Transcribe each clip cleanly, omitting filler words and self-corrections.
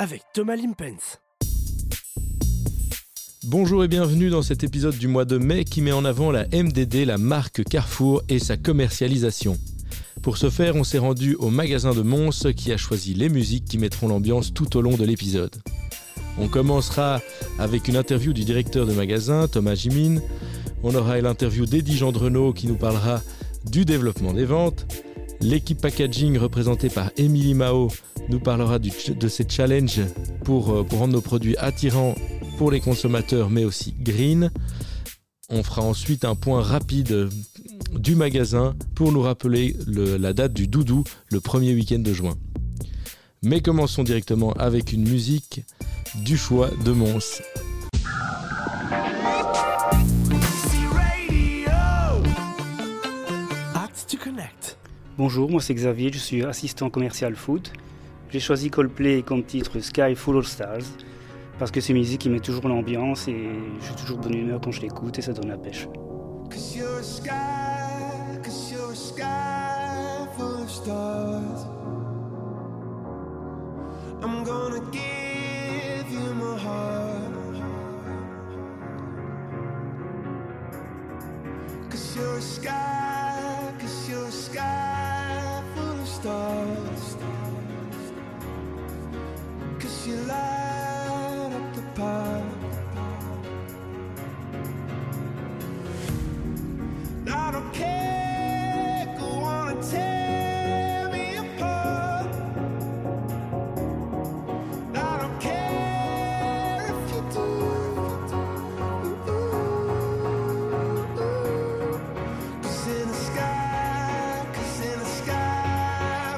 avec Thomas Limpens. Bonjour et bienvenue dans cet épisode du mois de mai qui met en avant la MDD, la marque Carrefour et sa commercialisation. Pour ce faire, on s'est rendu au magasin de Mons qui a choisi les musiques qui mettront l'ambiance tout au long de l'épisode. On commencera avec une interview du directeur de magasin, Thomas Jimine. On aura l'interview d'Eddy Jendrenaud qui nous parlera du développement des ventes. L'équipe packaging représentée par Emilie Mao nous parlera de ses challenges pour rendre nos produits attirants pour les consommateurs mais aussi green. On fera ensuite un point rapide du magasin pour nous rappeler la date du doudou, le premier week-end de juin. Mais commençons directement avec une musique du choix de Mons. Bonjour, moi c'est Xavier, je suis assistant commercial food. J'ai choisi Coldplay comme titre Sky Full of Stars parce que c'est une musique qui met toujours l'ambiance et je suis toujours de bonne humeur quand je l'écoute et ça donne la pêche. Cause you're a sky full of stars. I'm gonna give you my heart. Cause you're a sky full of stars. Cause you light up the path. I don't care, go on and tear me apart. I don't care if you do. Ooh, ooh, ooh. Cause in the sky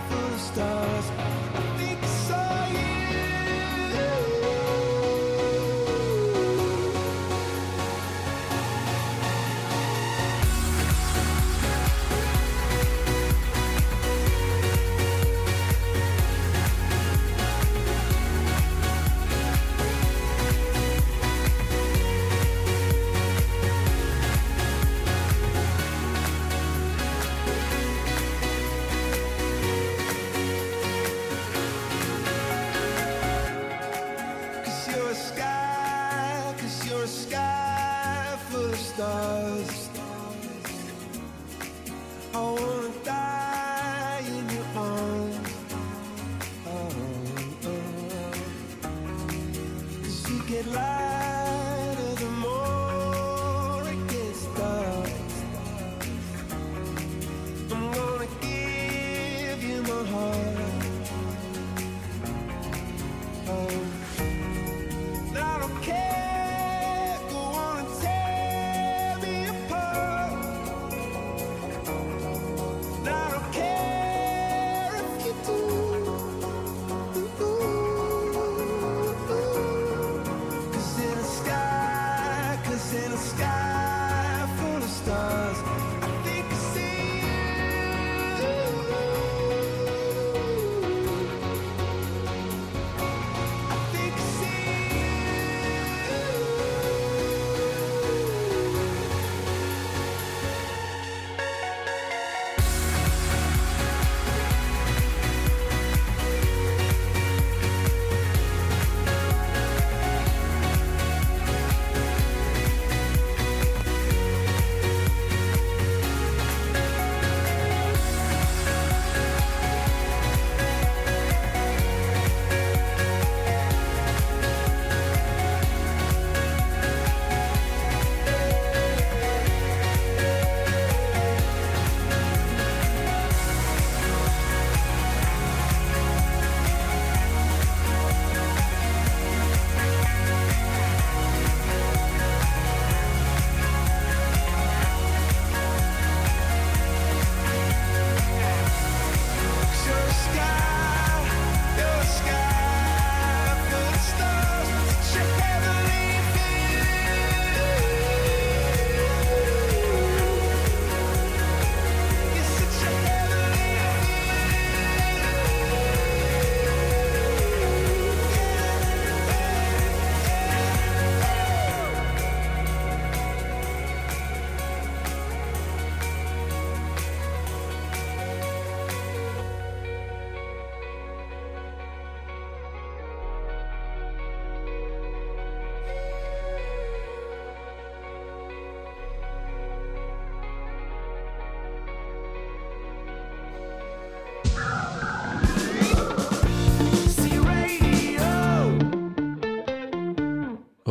full of stars, I think I saw you. Cause you're a sky full of stars. I wanna die in your arms. Cause you get lighter the more it gets dark. I'm gonna give you my heart. Oh. I don't care, go on and tear me apart.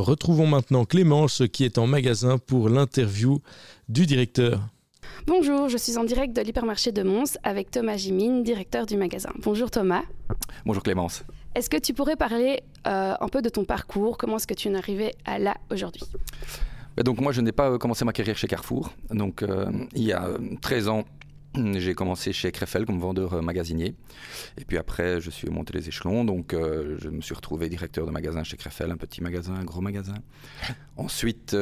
Retrouvons maintenant Clémence qui est en magasin pour l'interview du directeur. Bonjour, je suis en direct de l'hypermarché de Mons avec Thomas Jimine, directeur du magasin. Bonjour Thomas. Bonjour Clémence. Est-ce que tu pourrais parler un peu de ton parcours? Comment est-ce que tu en es arrivé à là aujourd'hui? Donc moi je n'ai pas commencé ma carrière chez Carrefour. Donc il y a 13 ans, j'ai commencé chez Crefel comme vendeur magasinier. Et puis après je suis monté les échelons. Donc je me suis retrouvé directeur de magasin chez Crefel, un petit magasin, un gros magasin. Ensuite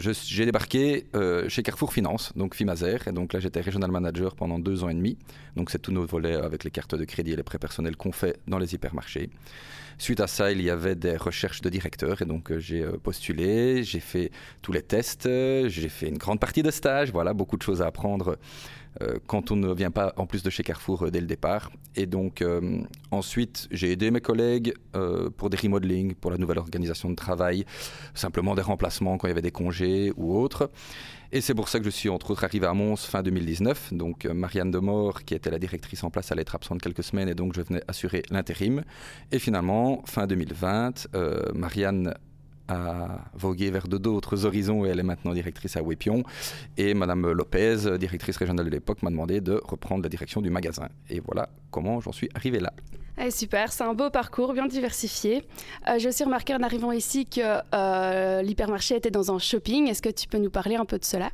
j'ai débarqué chez Carrefour Finance, donc Fimazer. Et donc là j'étais Regional Manager pendant 2 ans et demi. Donc c'est tous nos volets avec les cartes de crédit et les prêts personnels qu'on fait dans les hypermarchés. Suite à ça, il y avait des recherches de directeurs et donc j'ai postulé, j'ai fait tous les tests, j'ai fait une grande partie de stages, voilà, beaucoup de choses à apprendre quand on ne vient pas en plus de chez Carrefour dès le départ. Et donc ensuite, j'ai aidé mes collègues pour des remodelings, pour la nouvelle organisation de travail, simplement des remplacements quand il y avait des congés ou autres. Et c'est pour ça que je suis entre autres arrivé à Mons fin 2019. Donc Marianne Demore, qui était la directrice en place, allait être absente quelques semaines et donc je venais assurer l'intérim. Et finalement, fin 2020, Marianne a vogué vers d'autres horizons et elle est maintenant directrice à Wépion. Et Madame Lopez, directrice régionale de l'époque, m'a demandé de reprendre la direction du magasin. Et voilà comment j'en suis arrivé là. Ah, super, c'est un beau parcours, bien diversifié. J'ai aussi remarqué en arrivant ici que l'hypermarché était dans un shopping. Est-ce que tu peux nous parler un peu de cela?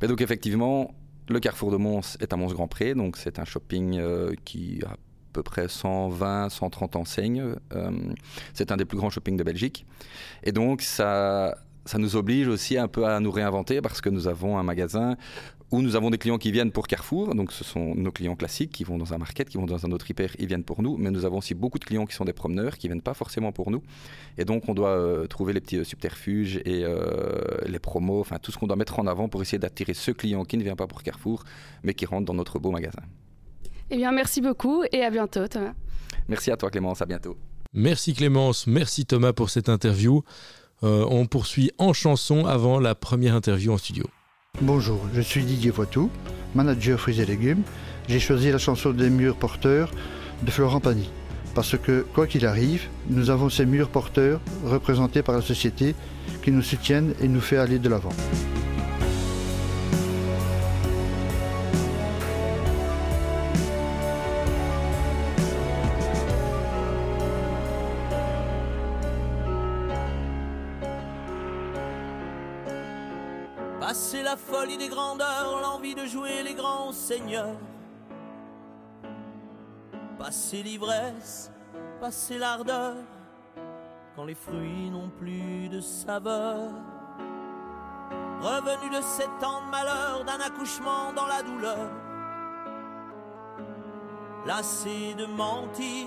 Donc effectivement, le Carrefour de Mons est à Mons-Grand-Pré. Donc c'est un shopping qui a à peu près 120-130 enseignes. C'est un des plus grands shoppings de Belgique. Et donc, ça nous oblige aussi un peu à nous réinventer parce que nous avons un magasin où nous avons des clients qui viennent pour Carrefour. Donc, ce sont nos clients classiques qui vont dans un market, qui vont dans un autre hyper, ils viennent pour nous. Mais nous avons aussi beaucoup de clients qui sont des promeneurs, qui ne viennent pas forcément pour nous. Et donc, on doit trouver les petits subterfuges et les promos, enfin tout ce qu'on doit mettre en avant pour essayer d'attirer ce client qui ne vient pas pour Carrefour, mais qui rentre dans notre beau magasin. Eh bien, merci beaucoup et à bientôt, Thomas. Merci à toi, Clémence. À bientôt. Merci, Clémence. Merci, Thomas, pour cette interview. On poursuit en chanson avant la première interview en studio. Bonjour, je suis Didier Voitou, manager fruits et légumes. J'ai choisi la chanson des murs porteurs de Florent Pagny parce que, quoi qu'il arrive, nous avons ces murs porteurs représentés par la société qui nous soutiennent et nous fait aller de l'avant. Passer la folie des grandeurs, l'envie de jouer les grands seigneurs. Passer l'ivresse, passer l'ardeur, quand les fruits n'ont plus de saveur. Revenu de 7 ans de malheur, d'un accouchement dans la douleur. Lassé de mentir,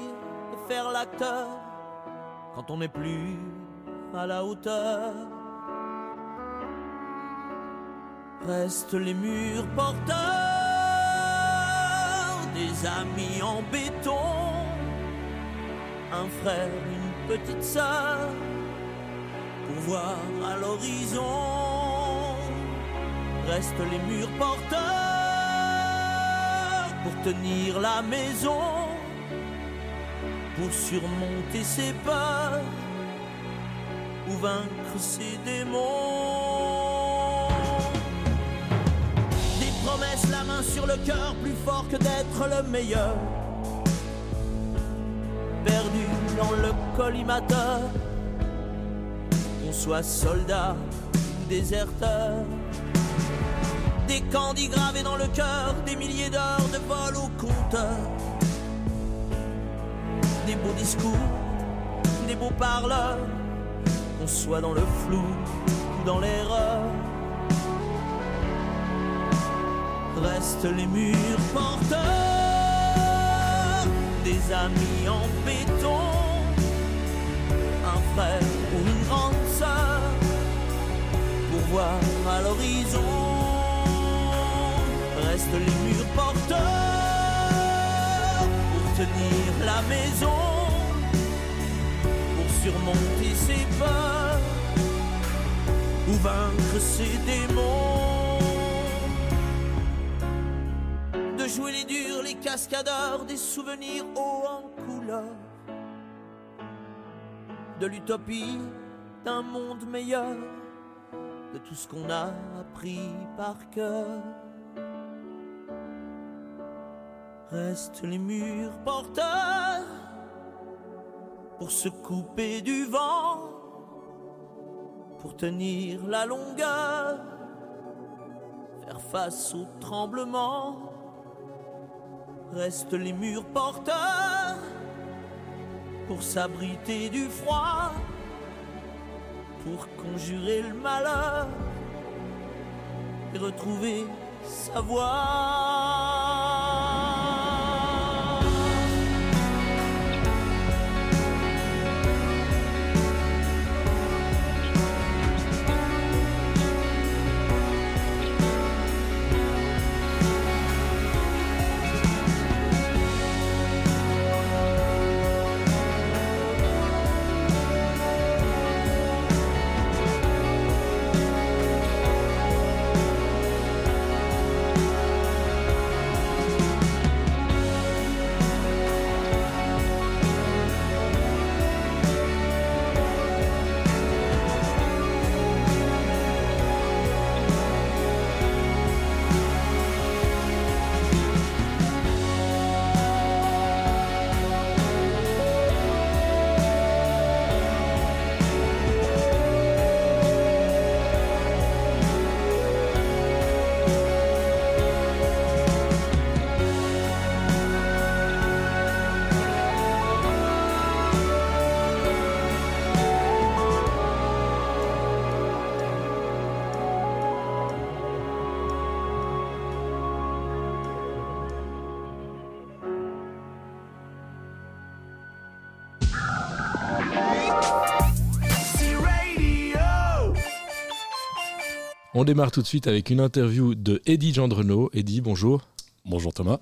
de faire l'acteur, quand on n'est plus à la hauteur. Restent les murs porteurs, des amis en béton, un frère, une petite sœur, pour voir à l'horizon. Restent les murs porteurs, pour tenir la maison, pour surmonter ses peurs, ou vaincre ses démons. Promesse, la main sur le cœur, plus fort que d'être le meilleur. Perdu dans le collimateur, qu'on soit soldat ou déserteur. Des candies gravés dans le cœur, des milliers d'heures de vol au compteur. Des beaux discours, des beaux parleurs, qu'on soit dans le flou ou dans l'erreur. Restent les murs porteurs, des amis en béton, un frère ou une grande sœur, pour voir à l'horizon. Restent les murs porteurs, pour tenir la maison, pour surmonter ses peurs, ou vaincre ses démons. De jouer les durs, les cascadeurs, des souvenirs hauts en couleur. De l'utopie d'un monde meilleur, de tout ce qu'on a appris par cœur. Restent les murs porteurs pour se couper du vent, pour tenir la longueur, faire face aux tremblements. Restent les murs porteurs pour s'abriter du froid, pour conjurer le malheur et retrouver sa voix. On démarre tout de suite avec une interview de Eddy Jendrenaud. Eddy, bonjour. Bonjour Thomas.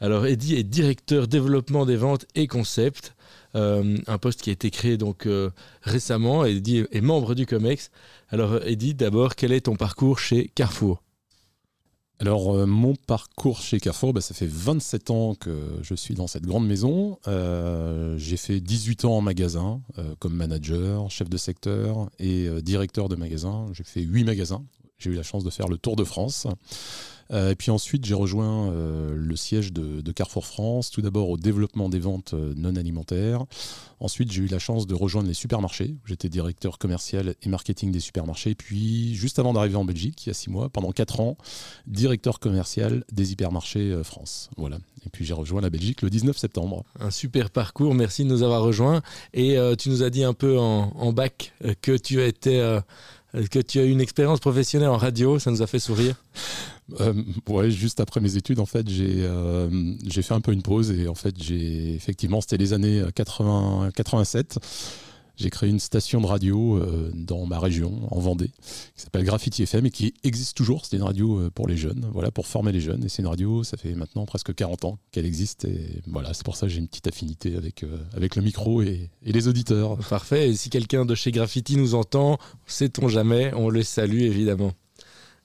Alors Eddy est directeur développement des ventes et concepts, un poste qui a été créé donc récemment. Eddy est membre du COMEX. Alors Eddy, d'abord, quel est ton parcours chez Carrefour ? Alors mon parcours chez Carrefour, ça fait 27 ans que je suis dans cette grande maison. J'ai fait 18 ans en magasin comme manager, chef de secteur et directeur de magasin. J'ai fait 8 magasins. J'ai eu la chance de faire le tour de France. Et puis ensuite, j'ai rejoint le siège de Carrefour France, tout d'abord au développement des ventes non alimentaires. Ensuite, j'ai eu la chance de rejoindre les supermarchés. J'étais directeur commercial et marketing des supermarchés. Puis, juste avant d'arriver en Belgique, il y a 6 mois, pendant 4 ans, directeur commercial des hypermarchés France. Voilà. Et puis, j'ai rejoint la Belgique le 19 septembre. Un super parcours. Merci de nous avoir rejoints. Et tu nous as dit un peu en bac que tu étais... que tu as eu une expérience professionnelle en radio, ça nous a fait sourire. Ouais, juste après mes études, en fait, j'ai fait un peu une pause et en fait, c'était les années 87. J'ai créé une station de radio dans ma région, en Vendée, qui s'appelle Graffiti FM et qui existe toujours. C'est une radio pour les jeunes, voilà, pour former les jeunes. Et c'est une radio, ça fait maintenant presque 40 ans qu'elle existe. Et voilà, c'est pour ça que j'ai une petite affinité avec le micro et les auditeurs. Parfait. Et si quelqu'un de chez Graffiti nous entend, sait-on jamais, on le salue évidemment.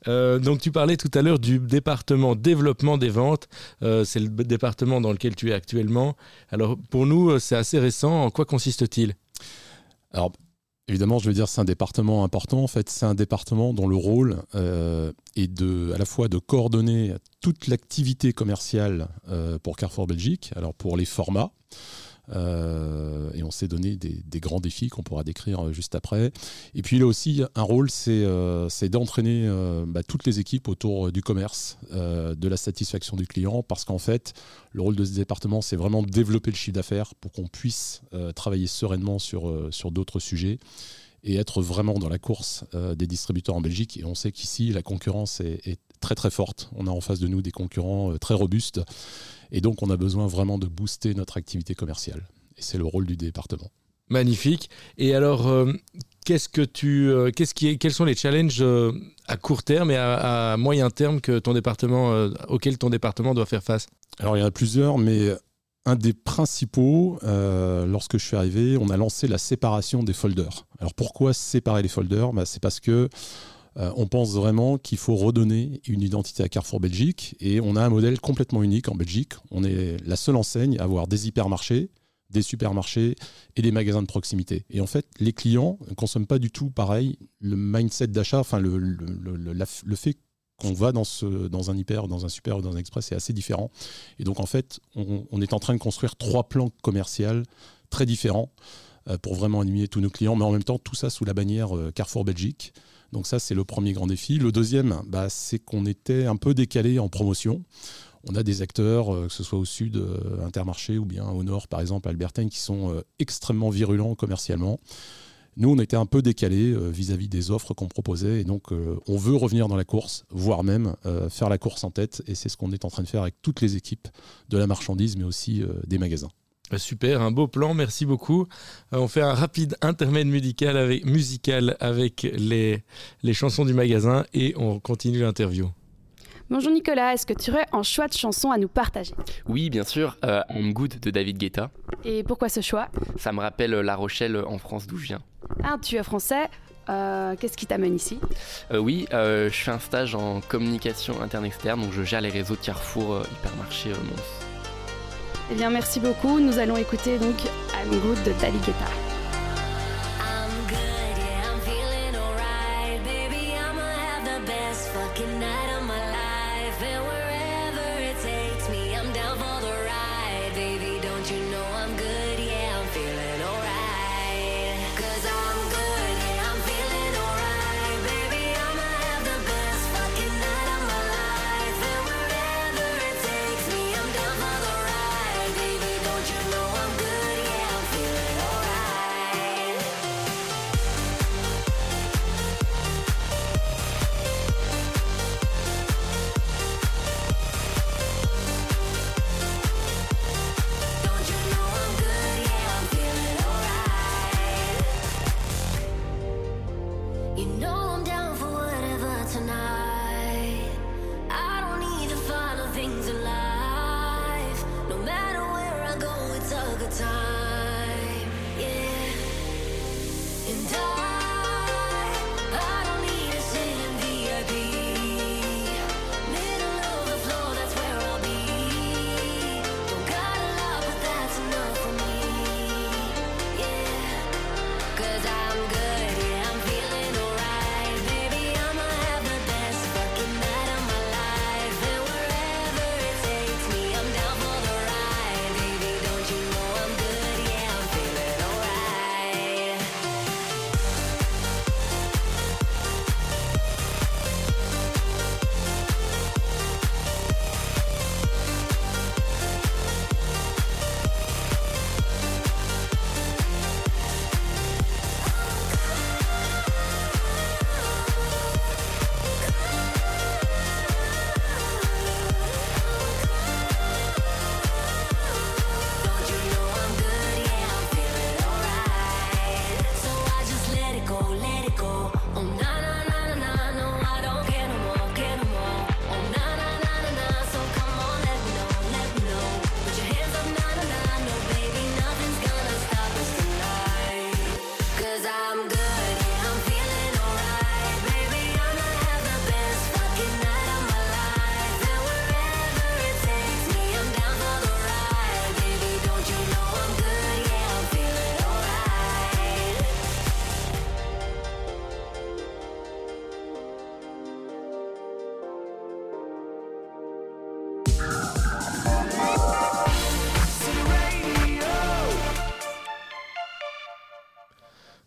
Donc tu parlais tout à l'heure du département développement des ventes, c'est le département dans lequel tu es actuellement. Alors pour nous, c'est assez récent. En quoi consiste-t-il ? Alors, évidemment, je veux dire, c'est un département important. En fait, c'est un département dont le rôle est à la fois de coordonner toute l'activité commerciale pour Carrefour Belgique, alors pour les formats, et on s'est donné des grands défis qu'on pourra décrire juste après. Et puis là aussi, un rôle, c'est d'entraîner toutes les équipes autour du commerce, de la satisfaction du client, parce qu'en fait, le rôle de ce département, c'est vraiment de développer le chiffre d'affaires pour qu'on puisse travailler sereinement sur d'autres sujets et être vraiment dans la course des distributeurs en Belgique. Et on sait qu'ici, la concurrence est très très forte. On a en face de nous des concurrents très robustes. Et donc, on a besoin vraiment de booster notre activité commerciale. Et c'est le rôle du département. Magnifique. Et alors, quels sont les challenges à court terme et à moyen terme auxquels ton département doit faire face ? Alors, il y en a plusieurs, mais un des principaux, lorsque je suis arrivé, on a lancé la séparation des folders. Alors, pourquoi séparer les folders ? C'est parce que on pense vraiment qu'il faut redonner une identité à Carrefour Belgique et on a un modèle complètement unique en Belgique. On est la seule enseigne à avoir des hypermarchés, des supermarchés et des magasins de proximité. Et en fait, les clients ne consomment pas du tout pareil le mindset d'achat, enfin le fait qu'on va dans un hyper, dans un super ou dans un express, c'est assez différent. Et donc en fait, on est en train de construire 3 plans commerciaux très différents pour vraiment animer tous nos clients, mais en même temps, tout ça sous la bannière Carrefour Belgique. Donc ça, c'est le premier grand défi. Le deuxième, c'est qu'on était un peu décalé en promotion. On a des acteurs, que ce soit au sud, Intermarché, ou bien au nord, par exemple, Albertaine, qui sont extrêmement virulents commercialement. Nous, on était un peu décalés vis-à-vis des offres qu'on proposait. Et donc, on veut revenir dans la course, voire même faire la course en tête. Et c'est ce qu'on est en train de faire avec toutes les équipes de la marchandise, mais aussi des magasins. Super, un beau plan, merci beaucoup. On fait un rapide intermède musical avec les chansons du magasin et on continue l'interview. Bonjour Nicolas, est-ce que tu aurais un choix de chanson à nous partager ? Oui, bien sûr, I'm Good de David Guetta. Et pourquoi ce choix ? Ça me rappelle La Rochelle en France d'où je viens. Ah, tu es français, qu'est-ce qui t'amène ici ? Je fais un stage en communication interne-externe, donc je gère les réseaux de Carrefour, Hypermarché, Mons. Eh bien, merci beaucoup. Nous allons écouter donc I'm Good de Talib Kweli.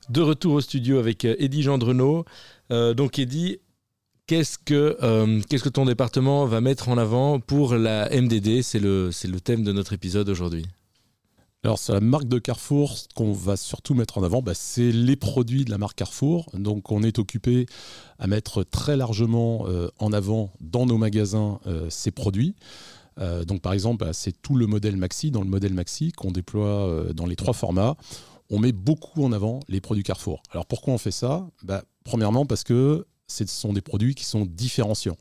De retour au studio avec Eddy Jendrenaud. Donc Eddy, qu'est-ce que ton département va mettre en avant pour la MDD ? C'est le thème de notre épisode aujourd'hui. Alors sur la marque de Carrefour, ce qu'on va surtout mettre en avant, c'est les produits de la marque Carrefour. Donc on est occupé à mettre très largement en avant dans nos magasins ces produits. Donc par exemple, c'est tout le modèle Maxi, dans le modèle Maxi qu'on déploie dans les 3 formats. On met beaucoup en avant les produits Carrefour. Alors pourquoi on fait ça ? Premièrement parce que ce sont des produits qui sont différenciants.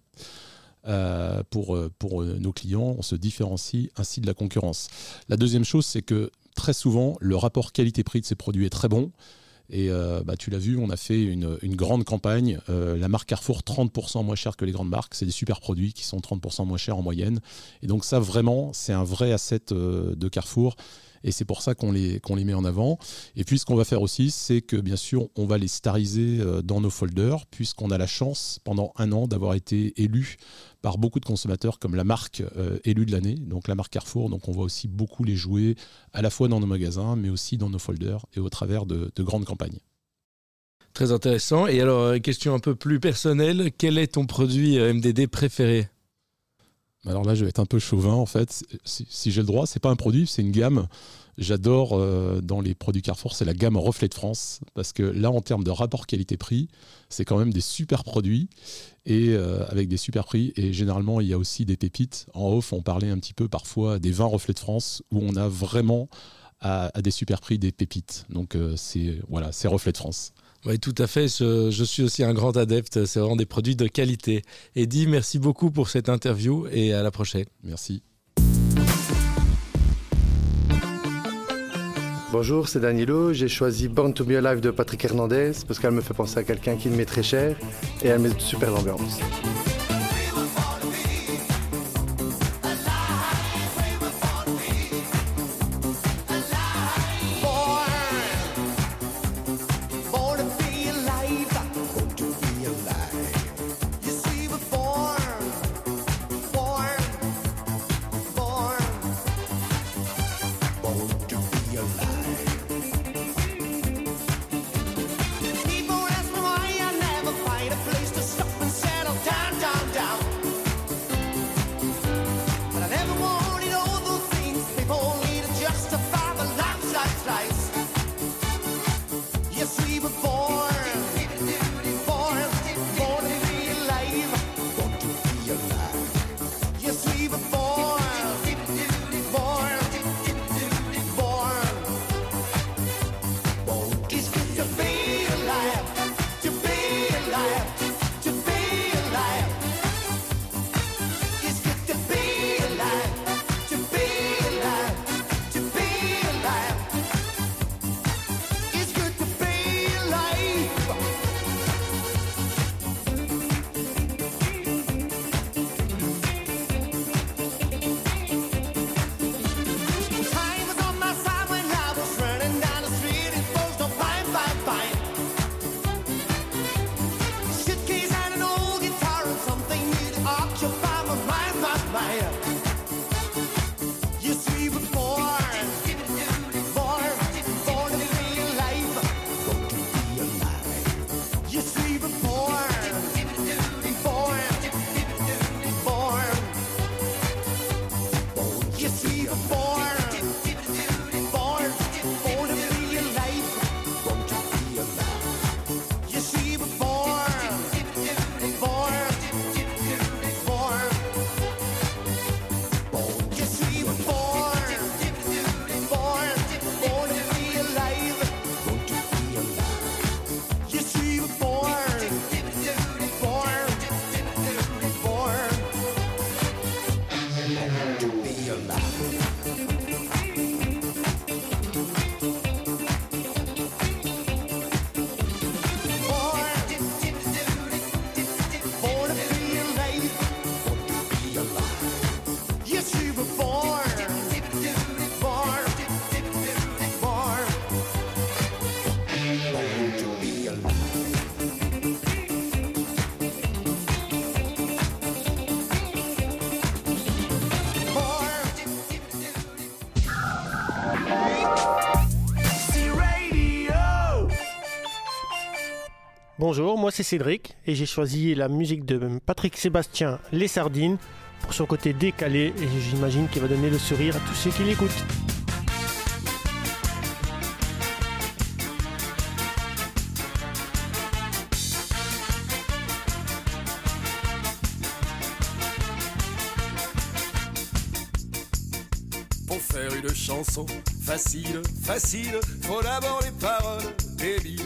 Pour nos clients, on se différencie ainsi de la concurrence. La deuxième chose, c'est que très souvent, le rapport qualité-prix de ces produits est très bon. Et tu l'as vu, on a fait une grande campagne. La marque Carrefour, 30% moins chère que les grandes marques. C'est des super produits qui sont 30% moins chers en moyenne. Et donc ça, vraiment, c'est un vrai asset de Carrefour. et c'est pour ça qu'on les met en avant. Et puis ce qu'on va faire aussi, c'est que bien sûr on va les stariser dans nos folders, puisqu'on a la chance pendant un an d'avoir été élu par beaucoup de consommateurs comme la marque élue de l'année, donc la marque Carrefour. Donc on voit aussi beaucoup les jouer à la fois dans nos magasins mais aussi dans nos folders et au travers de grandes campagnes. Très intéressant. Et alors, question un peu plus personnelle, quel est ton produit MDD préféré ? Alors là, je vais être un peu chauvin en fait. Si j'ai le droit, c'est pas un produit, c'est une gamme. J'adore dans les produits Carrefour, c'est la gamme Reflet de France, parce que là, en termes de rapport qualité-prix, c'est quand même des super produits et avec des super prix. Et généralement, il y a aussi des pépites. En off, on parlait un petit peu parfois des vins Reflet de France où on a vraiment à des super prix des pépites. Donc c'est Reflet de France. Oui, tout à fait. Je suis aussi un grand adepte. C'est vraiment des produits de qualité. Eddy, merci beaucoup pour cette interview et à la prochaine. Merci. Bonjour, c'est Danilo. J'ai choisi Born to be Alive de Patrick Hernandez parce qu'elle me fait penser à quelqu'un qui m'est très cher et elle met une super l'ambiance. Bonjour, moi c'est Cédric et j'ai choisi la musique de Patrick Sébastien, Les Sardines, pour son côté décalé et j'imagine qu'il va donner le sourire à tous ceux qui l'écoutent. Pour faire une chanson facile, faut d'abord les paroles débiles.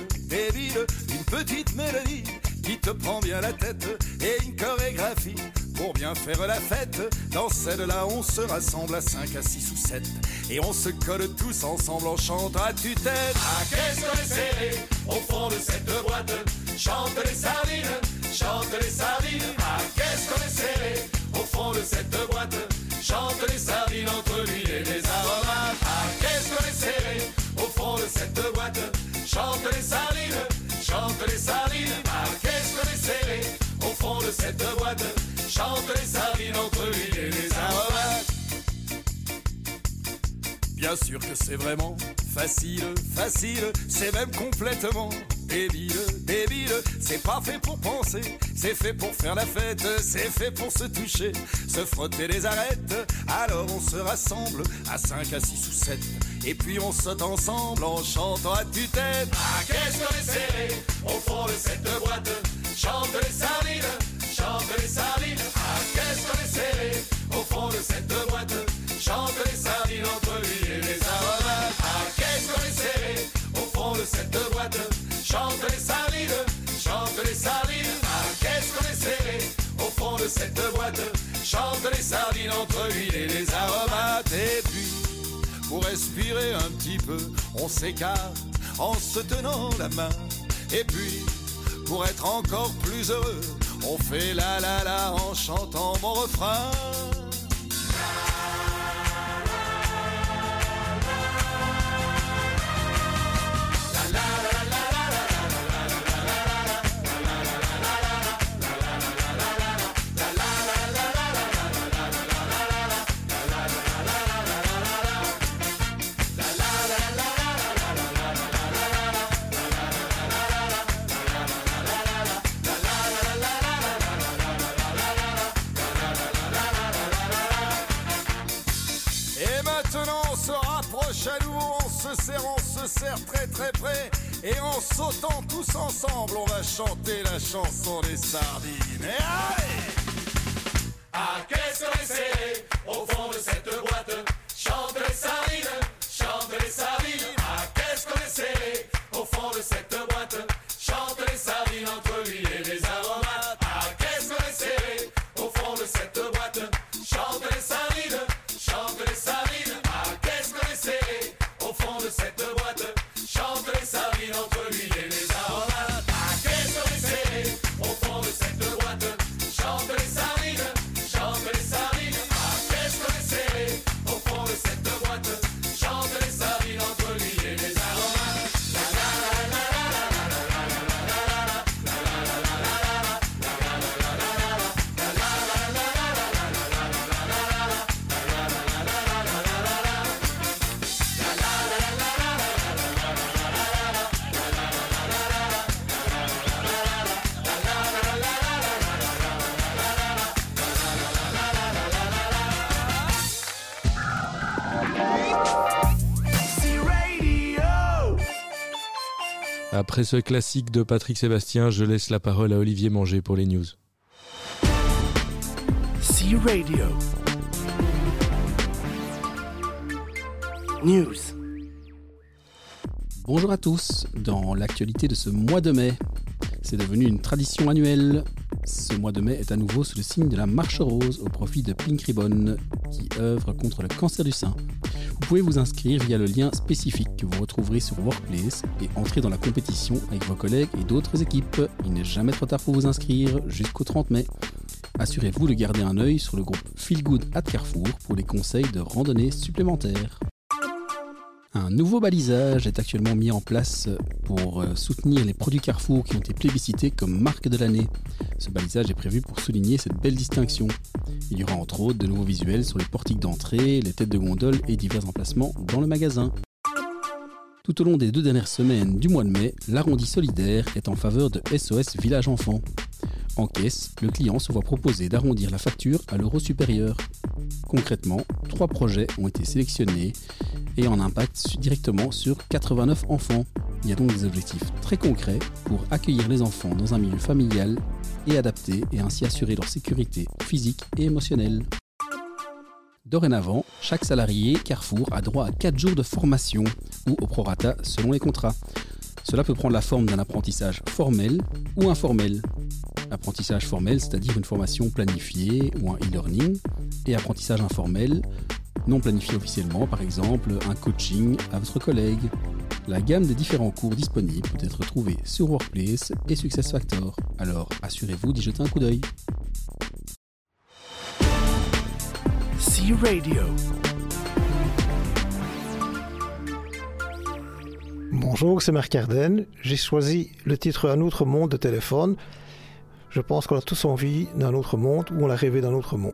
Petite mélodie qui te prend bien la tête et une chorégraphie pour bien faire la fête. Dans celle-là, on se rassemble à 5, à 6 ou 7 et on se colle tous ensemble en chantant à tue-tête. Ah, qu'est-ce qu'on est serré au fond de cette boîte. Chante les sardines. Ah, qu'est-ce qu'on est serré au fond de cette boîte. Chante les sardines entre l'huile et les aromates. Ah, qu'est-ce qu'on tête de boîte, chante les sardines entre l'huile et les aromates. Bien sûr que c'est vraiment facile, facile, c'est même complètement débile, débile. C'est pas fait pour penser, c'est fait pour faire la fête, c'est fait pour se toucher, se frotter les arêtes. Alors on se rassemble à 5, à 6 ou 7, et puis on saute ensemble en chantant à tue-tête. Ah, qu'est-ce qu'on est serré au fond de cette boîte, chante les sardines, chante les sardines. Ah, qu'est-ce qu'on est serré au fond de cette boîte, chante les sardines entre lui et les aromates. Ah, qu'est-ce qu'on est serré au fond de cette boîte, chante les sardines, chante les sardines. Ah, qu'est-ce qu'on est serré au fond de cette boîte, chante les sardines entre l'huile et les aromates. Et puis, pour respirer un petit peu, on s'écarte en se tenant la main. Et puis, pour être encore plus heureux, on fait la la la en chantant mon refrain. On se serre très très près et en sautant tous ensemble, on va chanter la chanson des sardines. Et allez! Ah, qu'est-ce qu'on est serré au fond de cette boîte, chante les sardines, chante les sardines. Ah, qu'est-ce qu'on est serré au fond de cette boîte, chante les sardines entre lui et les aromates. Ah, qu'est-ce qu'on est serré au fond de cette boîte, chante les sardines, chante les sardines. Ah, qu'est-ce qu'on est serré au fond de cette boîte, chante les sardines entre l'huile et les aromates. Ah, qu'est-ce qu'on est serré au fond de cette boîte, chante les sardines, chante les sardines. Ah, qu'est-ce qu'on est serré au fond de cette boîte, chante les sardines entre l'huile et les aromates. La la la la la la la la Après ce classique de Patrick Sébastien, je laisse la parole à Olivier Manger pour les news. C-Radio News. Bonjour à tous, dans l'actualité de ce mois de mai, c'est devenu une tradition annuelle. Ce mois de mai est à nouveau sous le signe de la marche rose au profit de Pink Ribbon, qui œuvre contre le cancer du sein. Vous pouvez vous inscrire via le lien spécifique que vous retrouverez sur Workplace et entrer dans la compétition avec vos collègues et d'autres équipes. Il n'est jamais trop tard pour vous inscrire jusqu'au 30 mai. Assurez-vous de garder un œil sur le groupe Feel Good at Carrefour pour les conseils de randonnée supplémentaires. Un nouveau balisage est actuellement mis en place pour soutenir les produits Carrefour qui ont été plébiscités comme marque de l'année. Ce balisage est prévu pour souligner cette belle distinction. Il y aura entre autres de nouveaux visuels sur les portiques d'entrée, les têtes de gondole et divers emplacements dans le magasin. Tout au long des 2 dernières semaines du mois de mai, l'arrondi solidaire est en faveur de SOS Village Enfants. En caisse, le client se voit proposer d'arrondir la facture à l'euro supérieur. Concrètement, 3 projets ont été sélectionnés et en impact directement sur 89 enfants. Il y a donc des objectifs très concrets pour accueillir les enfants dans un milieu familial et adapté et ainsi assurer leur sécurité physique et émotionnelle. Dorénavant, chaque salarié Carrefour a droit à 4 jours de formation ou au prorata selon les contrats. Cela peut prendre la forme d'un apprentissage formel ou informel. Apprentissage formel, c'est-à-dire une formation planifiée ou un e-learning, et apprentissage informel, non planifié officiellement, par exemple un coaching à votre collègue. La gamme des différents cours disponibles peut être trouvée sur Workplace et SuccessFactors, alors assurez-vous d'y jeter un coup d'œil. C-Radio. Bonjour, c'est Marc Arden. J'ai choisi le titre Un autre monde de téléphone Je pense qu'on a tous envie d'un autre monde ou on a rêvé d'un autre monde.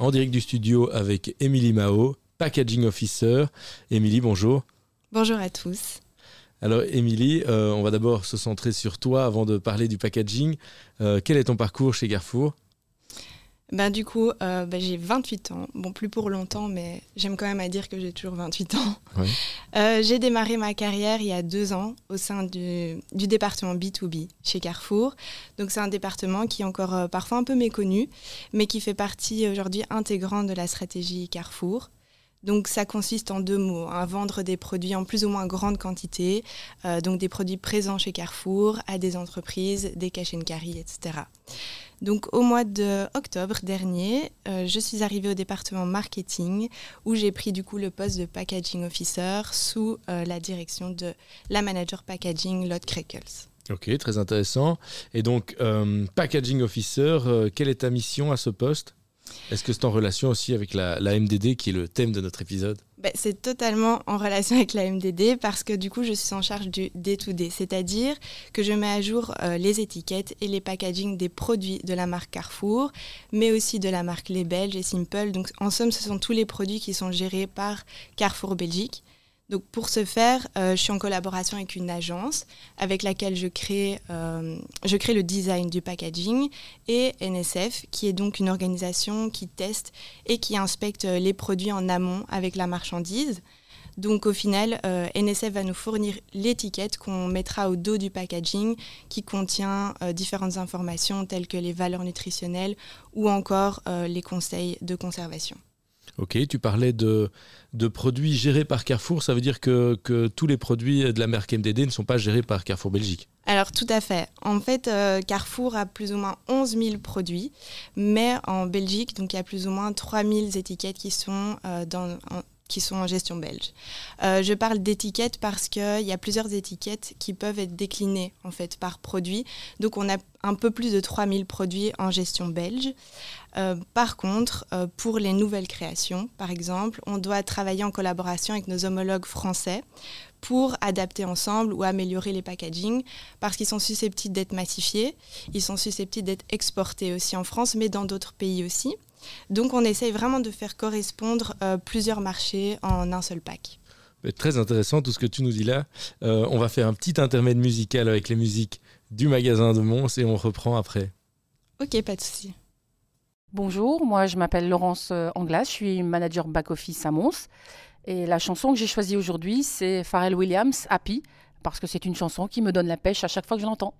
En direct du studio avec Emilie Mao, Packaging Officer. Emilie, bonjour. Bonjour à tous. Alors Emilie, on va d'abord se centrer sur toi avant de parler du packaging. Quel est ton parcours chez Carrefour ? J'ai 28 ans. Bon, plus pour longtemps, mais j'aime quand même à dire que j'ai toujours 28 ans. Oui. J'ai démarré ma carrière il y a 2 ans au sein du département B2B chez Carrefour. Donc, c'est un département qui est encore parfois un peu méconnu, mais qui fait partie aujourd'hui intégrante de la stratégie Carrefour. Donc ça consiste en deux mots, hein, vendre des produits en plus ou moins grande quantité, donc des produits présents chez Carrefour, à des entreprises, des cash and carry, etc. Donc au mois d'octobre dernier, je suis arrivée au département marketing où j'ai pris du coup le poste de packaging officer sous la direction de la manager packaging Lotte Krekels. Ok, très intéressant. Et donc packaging officer, quelle est ta mission à ce poste ? Est-ce que c'est en relation aussi avec la MDD qui est le thème de notre épisode ? C'est totalement en relation avec la MDD parce que du coup je suis en charge du day-to-day, c'est-à-dire que je mets à jour les étiquettes et les packagings des produits de la marque Carrefour, mais aussi de la marque Les Belges et Simple. Donc en somme, ce sont tous les produits qui sont gérés par Carrefour Belgique. Donc pour ce faire, je suis en collaboration avec une agence avec laquelle je crée le design du packaging et NSF, qui est donc une organisation qui teste et qui inspecte les produits en amont avec la marchandise. Donc au final, NSF va nous fournir l'étiquette qu'on mettra au dos du packaging qui contient différentes informations telles que les valeurs nutritionnelles ou encore les conseils de conservation. Ok, tu parlais de produits gérés par Carrefour, ça veut dire que tous les produits de la marque MDD ne sont pas gérés par Carrefour Belgique ? Alors tout à fait. En fait, Carrefour a plus ou moins 11 000 produits, mais en Belgique, donc, il y a plus ou moins 3 000 étiquettes qui sont en gestion belge. Je parle d'étiquettes parce qu'il y a plusieurs étiquettes qui peuvent être déclinées en fait, par produit. Donc on a un peu plus de 3 000 produits en gestion belge. Par contre, pour les nouvelles créations, par exemple, on doit travailler en collaboration avec nos homologues français pour adapter ensemble ou améliorer les packagings parce qu'ils sont susceptibles d'être massifiés, ils sont susceptibles d'être exportés aussi en France, mais dans d'autres pays aussi. Donc on essaye vraiment de faire correspondre plusieurs marchés en un seul pack. Mais très intéressant tout ce que tu nous dis là. On va faire un petit intermède musical avec les musiques du magasin de Mons et on reprend après. Ok, pas de souci. Bonjour, moi je m'appelle Laurence Anglas, je suis manager back-office à Mons. Et la chanson que j'ai choisie aujourd'hui, c'est Pharrell Williams, Happy, parce que c'est une chanson qui me donne la pêche à chaque fois que je l'entends.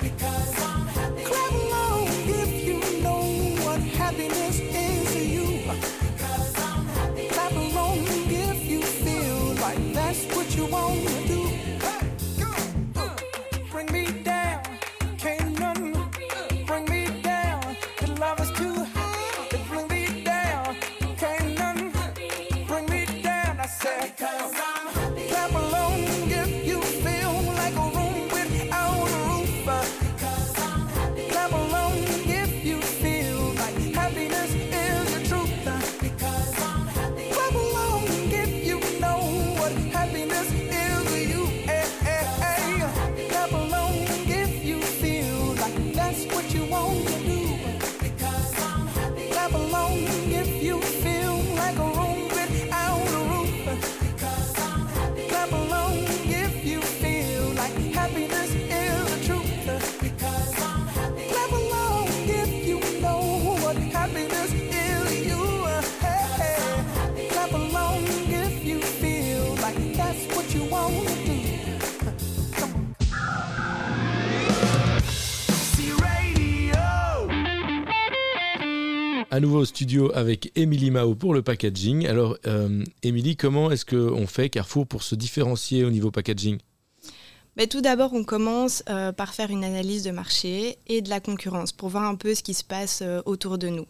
Because I'm happy. À nouveau au studio avec Emilie Mao pour le packaging. Alors, Emilie, comment est-ce qu'on fait Carrefour pour se différencier au niveau packaging ? Mais tout d'abord, on commence par faire une analyse de marché et de la concurrence pour voir un peu ce qui se passe autour de nous.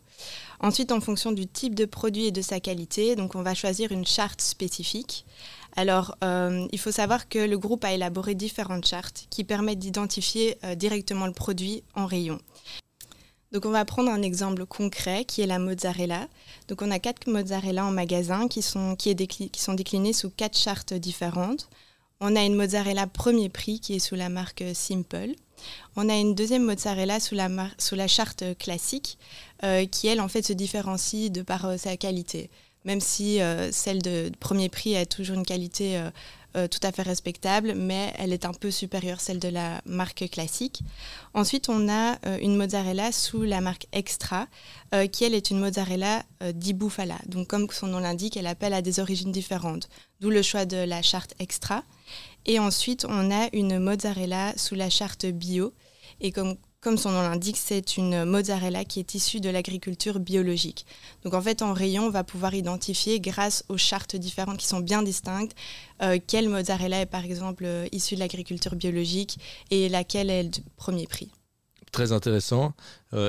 Ensuite, en fonction du type de produit et de sa qualité, donc on va choisir une charte spécifique. Alors, il faut savoir que le groupe a élaboré différentes chartes qui permettent d'identifier directement le produit en rayon. Donc on va prendre un exemple concret qui est la mozzarella. Donc on a 4 mozzarella en magasin qui sont déclinées sous 4 chartes différentes. On a une mozzarella premier prix qui est sous la marque Simple. On a une deuxième mozzarella sous la charte classique qui elle en fait se différencie de par sa qualité. Même si celle de premier prix a toujours une qualité tout à fait respectable, mais elle est un peu supérieure à celle de la marque classique. Ensuite, on a une mozzarella sous la marque Extra, qui elle est une mozzarella di bufala. Donc comme son nom l'indique, elle appelle à des origines différentes, d'où le choix de la charte Extra. Et ensuite, on a une mozzarella sous la charte Bio, et comme son nom l'indique, c'est une mozzarella qui est issue de l'agriculture biologique. Donc en fait, en rayon, on va pouvoir identifier grâce aux chartes différentes qui sont bien distinctes, quelle mozzarella est par exemple issue de l'agriculture biologique et laquelle est de premier prix. Très intéressant.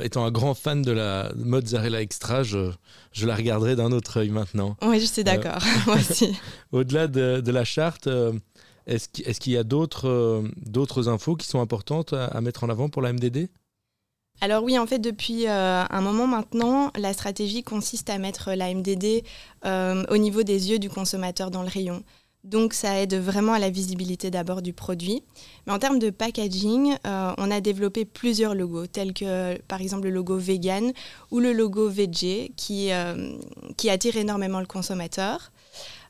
Étant un grand fan de la mozzarella extra, je la regarderai d'un autre œil maintenant. Oui, je suis d'accord. Moi aussi. Au-delà de la charte... Est-ce qu'il y a d'autres infos qui sont importantes à mettre en avant pour la MDD ? Alors oui, en fait, depuis un moment maintenant, la stratégie consiste à mettre la MDD au niveau des yeux du consommateur dans le rayon. Donc ça aide vraiment à la visibilité d'abord du produit. Mais en termes de packaging, on a développé plusieurs logos, tels que par exemple le logo vegan ou le logo veggie qui attire énormément le consommateur.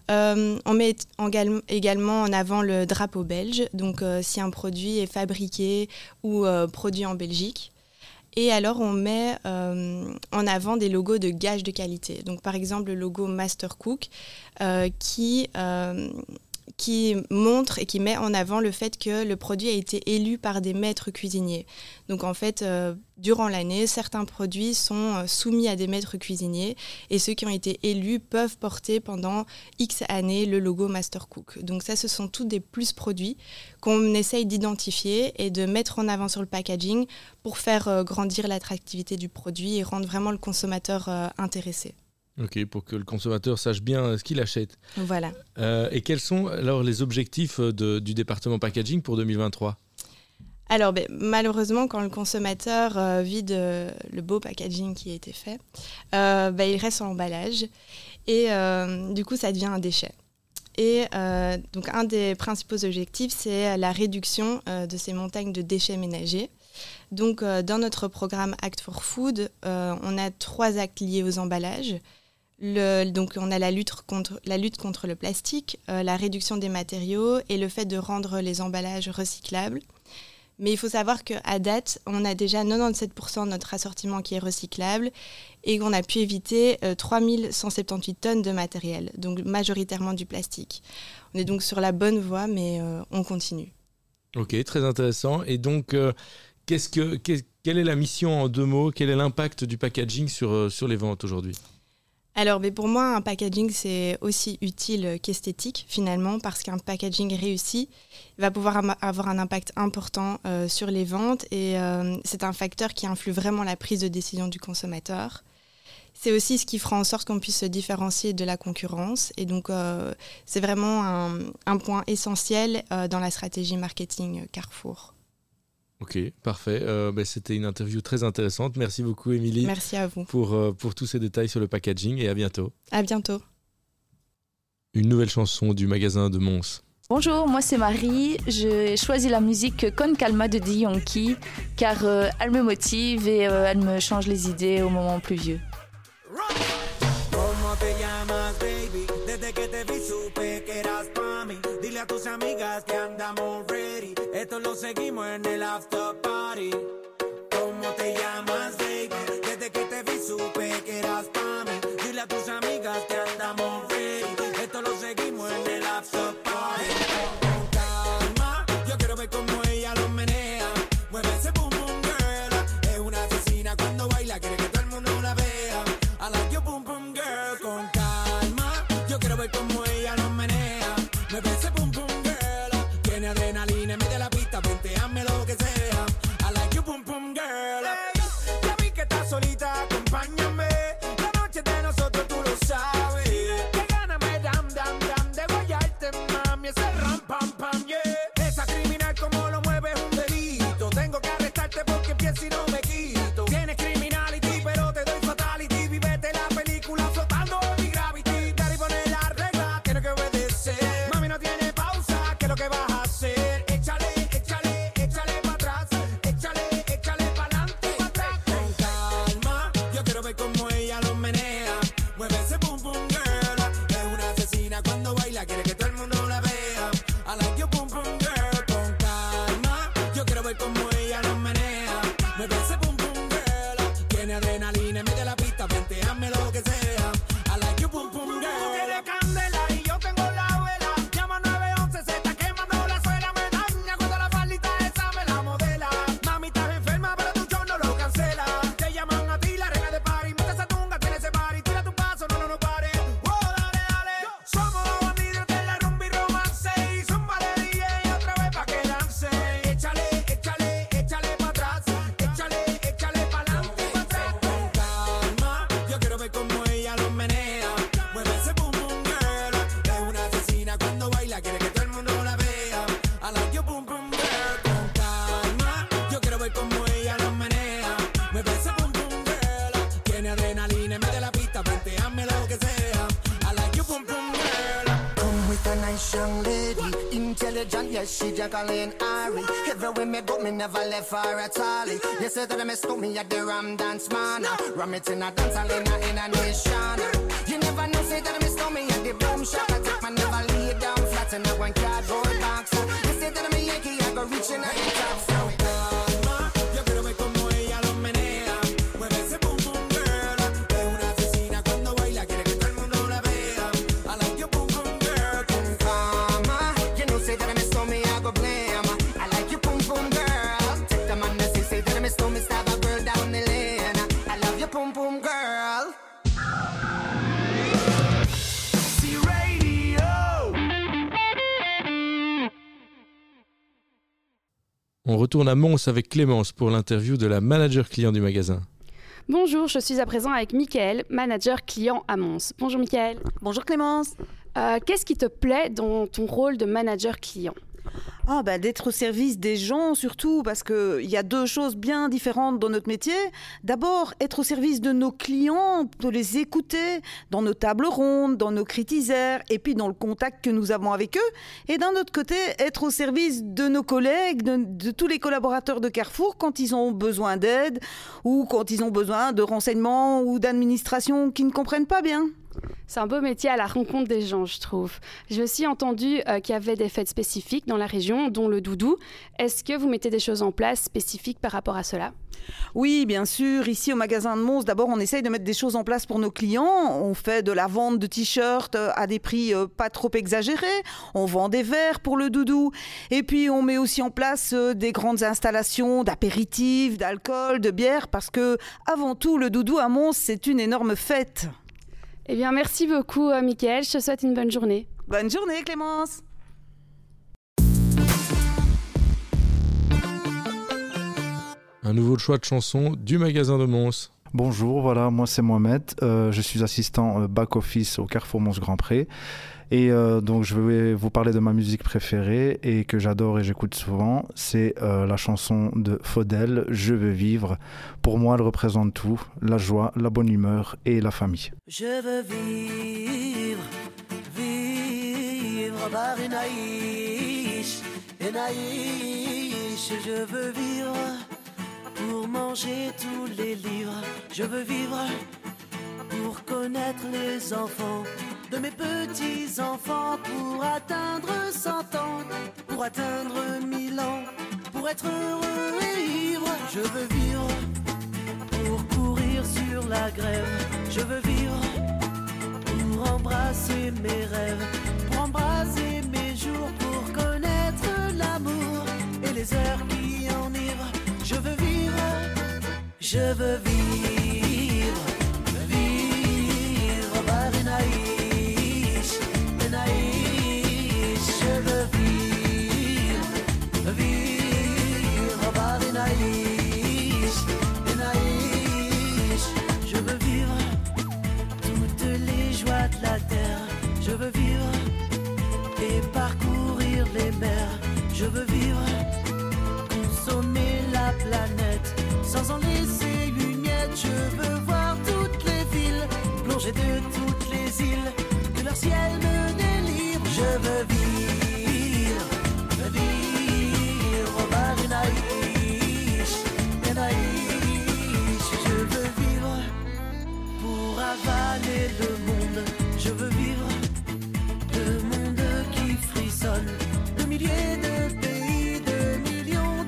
On met également en avant le drapeau belge, donc si un produit est fabriqué ou produit en Belgique. Et alors on met en avant des logos de gages de qualité. Donc par exemple le logo MasterCook qui montre et qui met en avant le fait que le produit a été élu par des maîtres cuisiniers. Donc en fait, durant l'année, certains produits sont soumis à des maîtres cuisiniers et ceux qui ont été élus peuvent porter pendant X années le logo MasterCook. Donc ça, ce sont tous des plus produits qu'on essaye d'identifier et de mettre en avant sur le packaging pour faire grandir l'attractivité du produit et rendre vraiment le consommateur intéressé. Ok, pour que le consommateur sache bien ce qu'il achète. Voilà. Et quels sont alors les objectifs du département packaging pour 2023 ? Alors, malheureusement, quand le consommateur vide le beau packaging qui a été fait, il reste en emballage et du coup, ça devient un déchet. Et donc, un des principaux objectifs, c'est la réduction de ces montagnes de déchets ménagers. Donc, dans notre programme Act for Food, on a 3 actes liés aux emballages. Donc on a la lutte contre le plastique, la réduction des matériaux et le fait de rendre les emballages recyclables. Mais il faut savoir qu'à date, on a déjà 97% de notre assortiment qui est recyclable et qu'on a pu éviter 3178 tonnes de matériel, donc majoritairement du plastique. On est donc sur la bonne voie, mais on continue. Ok, très intéressant. Et donc, quelle est la mission en 2 mots ? Quel est l'impact du packaging sur les ventes aujourd'hui ? Alors, pour moi, un packaging, c'est aussi utile qu'esthétique, finalement, parce qu'un packaging réussi va pouvoir avoir un impact important sur les ventes et c'est un facteur qui influe vraiment la prise de décision du consommateur. C'est aussi ce qui fera en sorte qu'on puisse se différencier de la concurrence. Et donc, c'est vraiment un point essentiel dans la stratégie marketing Carrefour. Ok, parfait. C'était une interview très intéressante. Merci beaucoup, Emilie. Merci à vous. Pour tous ces détails sur le packaging et à bientôt. À bientôt. Une nouvelle chanson du magasin de Mons. Bonjour, moi c'est Marie. J'ai choisi la musique Con Calma de Daddy Yankee car elle me motive et elle me change les idées au moment pluvieux. ¿Cómo te llamas, baby? Desde que te vi supe que eras pa' mí. Dile a tus amigas que andamos ready. Esto lo seguimos en el after party. ¿Cómo te llamas, baby? Desde que te vi supe que eras pa' mí. Dile a tus amigas que andamos ready. Esto lo seguimos en el after party. Con calma, yo quiero ver cómo ella lo menea. Mueve ese boom boom girl. Es una asesina cuando baila, quiere que todo el mundo la vea. I like your boom boom girl, con calma. Yo quiero ver cómo ella lo menea. Me parece boom boom girl. Tiene adrenalina en medio de la pista, venteame lo que sea. I like your boom boom girl. Hey, ya vi que estás solita, acompáñame. La noche de nosotros tú lo sabes. Que gana me dan, dan, dan de guayarte, mami. Ese ram, pam, pam, yeah. Esa criminal como lo mueve es un delito. Tengo que arrestarte porque pienso y no me quito. Tienes criminality, pero te doy fatality. She juggling Ari. Everywhere me go, me never left her at all. You say that I miss me at the Ram Dance Man. Ram it in a dance, I in a nation. You never know, say that I miss me at the Boom Shop. I take my never lay down flat in a one cardboard box. You say that I'm a Yankee, I go reaching out the top. So it goes. Yo quiero ver como ella lo menea. Mueve ese boom boom girl. Es una asesina cuando baila, quiere que todo el mundo la vea. I like your boom boom girl. Con calma. You know, say that I miss me. I like your pum pum girl. Take the man that say that I miss me, stab a girl down the lane. I love your pum pum girl. C-Radio. On retourne à Mons avec Clémence pour l'interview de la manager client du magasin. Bonjour, je suis à présent avec Michel, manager client à Mons. Bonjour Michel. Bonjour Clémence. Qu'est-ce qui te plaît dans ton rôle de manager client ? D'être au service des gens surtout, parce qu'il y a deux choses bien différentes dans notre métier. D'abord, être au service de nos clients, de les écouter dans nos tables rondes, dans nos critisaires, et puis dans le contact que nous avons avec eux. Et d'un autre côté, être au service de nos collègues, de tous les collaborateurs de Carrefour, quand ils ont besoin d'aide, ou quand ils ont besoin de renseignements ou d'administration qu'ils ne comprennent pas bien. C'est un beau métier à la rencontre des gens, je trouve. J'ai aussi entendu qu'il y avait des fêtes spécifiques dans la région, dont le doudou. Est-ce que vous mettez des choses en place spécifiques par rapport à cela ? Oui, bien sûr. Ici, au magasin de Mons, d'abord, on essaye de mettre des choses en place pour nos clients. On fait de la vente de t-shirts à des prix pas trop exagérés. On vend des verres pour le doudou. Et puis, on met aussi en place des grandes installations d'apéritifs, d'alcool, de bière, parce que, avant tout, le doudou à Mons, c'est une énorme fête. Eh bien, merci beaucoup, Michael. Je te souhaite une bonne journée. Bonne journée, Clémence. Un nouveau choix de chanson du magasin de Mons. Bonjour, voilà, moi c'est Mohamed, je suis assistant back-office au Carrefour Mons-Grand-Pré et donc je vais vous parler de ma musique préférée et que j'adore et j'écoute souvent, c'est la chanson de Faudel, « Je veux vivre ». Pour moi, elle représente tout, la joie, la bonne humeur et la famille. Je veux vivre, vivre par Enaïs, Enaïs, je veux vivre. Pour manger tous les livres, je veux vivre pour connaître les enfants de mes petits-enfants, pour atteindre 100 ans, pour atteindre 1000 ans, pour être heureux et ivre. Je veux vivre pour courir sur la grève, je veux vivre pour embrasser mes rêves, pour embrasser mes jours, pour connaître l'amour et les heures qui enivrent. Je veux vivre, je veux vivre, vivre par Enaïs, Enaïs. Je veux vivre, vivre par Enaïs, Enaïs. Je veux vivre toutes les joies de la terre. Je veux vivre et parcourir les mers. Je veux vivre, consommer la planète sans en laisser une miette. Je veux voir toutes les villes, plonger de toutes les îles, que leur ciel me délivre. Je veux vivre, vivre au bar Enaïs, Enaïs. Je veux vivre pour avaler le monde. Je veux vivre le monde qui frissonne de milliers de pays, d'un milliard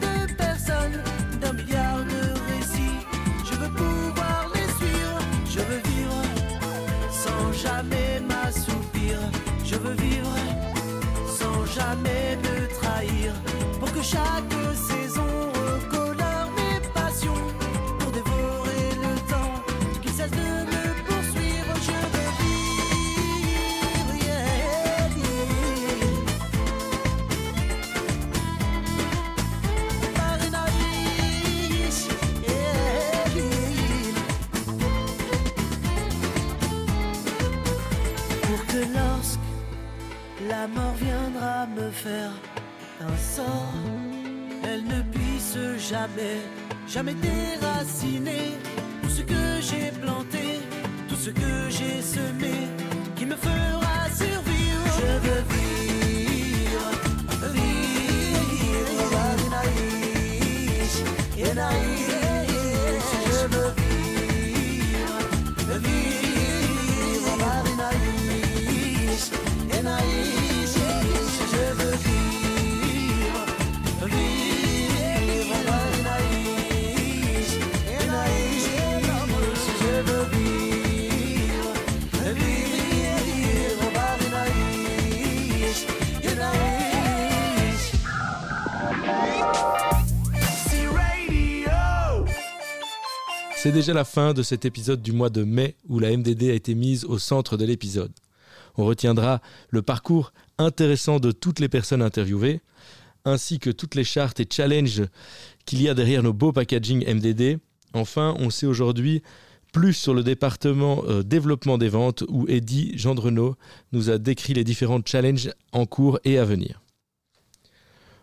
de récits. Je veux pouvoir les suivre. Je veux vivre sans jamais m'assoupir. Je veux vivre sans jamais me trahir, pour que chaque saison recolore mes passions, pour dévorer le temps qu'il cesse de me poursuivre. Je veux vivre, yeah, yeah. La mort viendra me faire un sort, elle ne puisse jamais, jamais déraciner tout ce que j'ai planté, tout ce que j'ai semé, qui me fera survivre. Je veux vivre, vivre par Enaïs, Enaïs. Je veux vivre, vivre par Enaïs, Enaïs. C'est déjà la fin de cet épisode du mois de mai où la MDD a été mise au centre de l'épisode. On retiendra le parcours intéressant de toutes les personnes interviewées, ainsi que toutes les chartes et challenges qu'il y a derrière nos beaux packaging MDD. Enfin, on sait aujourd'hui plus sur le département développement des ventes où Eddy Jendrenaud nous a décrit les différents challenges en cours et à venir.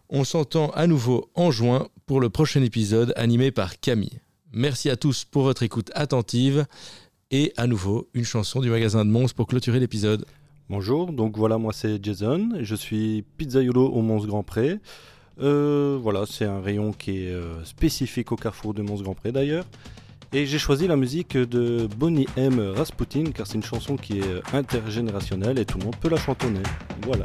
On s'entend à nouveau en juin pour le prochain épisode animé par Camille. Merci à tous pour votre écoute attentive et à nouveau une chanson du magasin de Mons pour clôturer l'épisode. Bonjour, donc voilà, moi c'est Jason, je suis pizzaiolo au Mons-Grand-Pré. Voilà, c'est un rayon qui est spécifique au carrefour de Mons-Grand-Pré d'ailleurs. Et j'ai choisi la musique de Bonnie M. Rasputin car c'est une chanson qui est intergénérationnelle et tout le monde peut la chantonner. Voilà.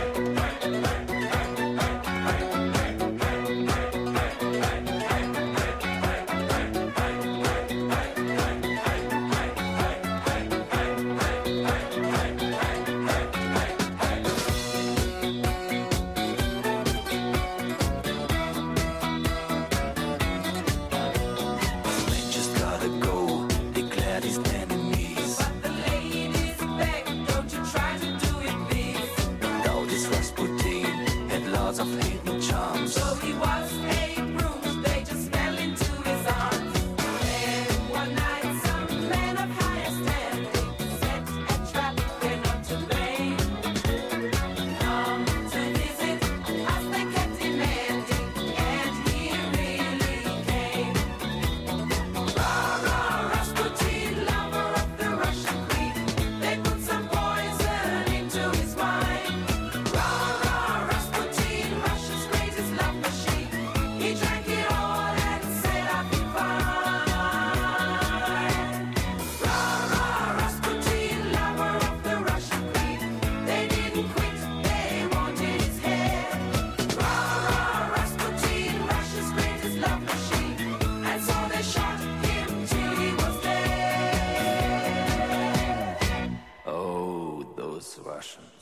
Russians.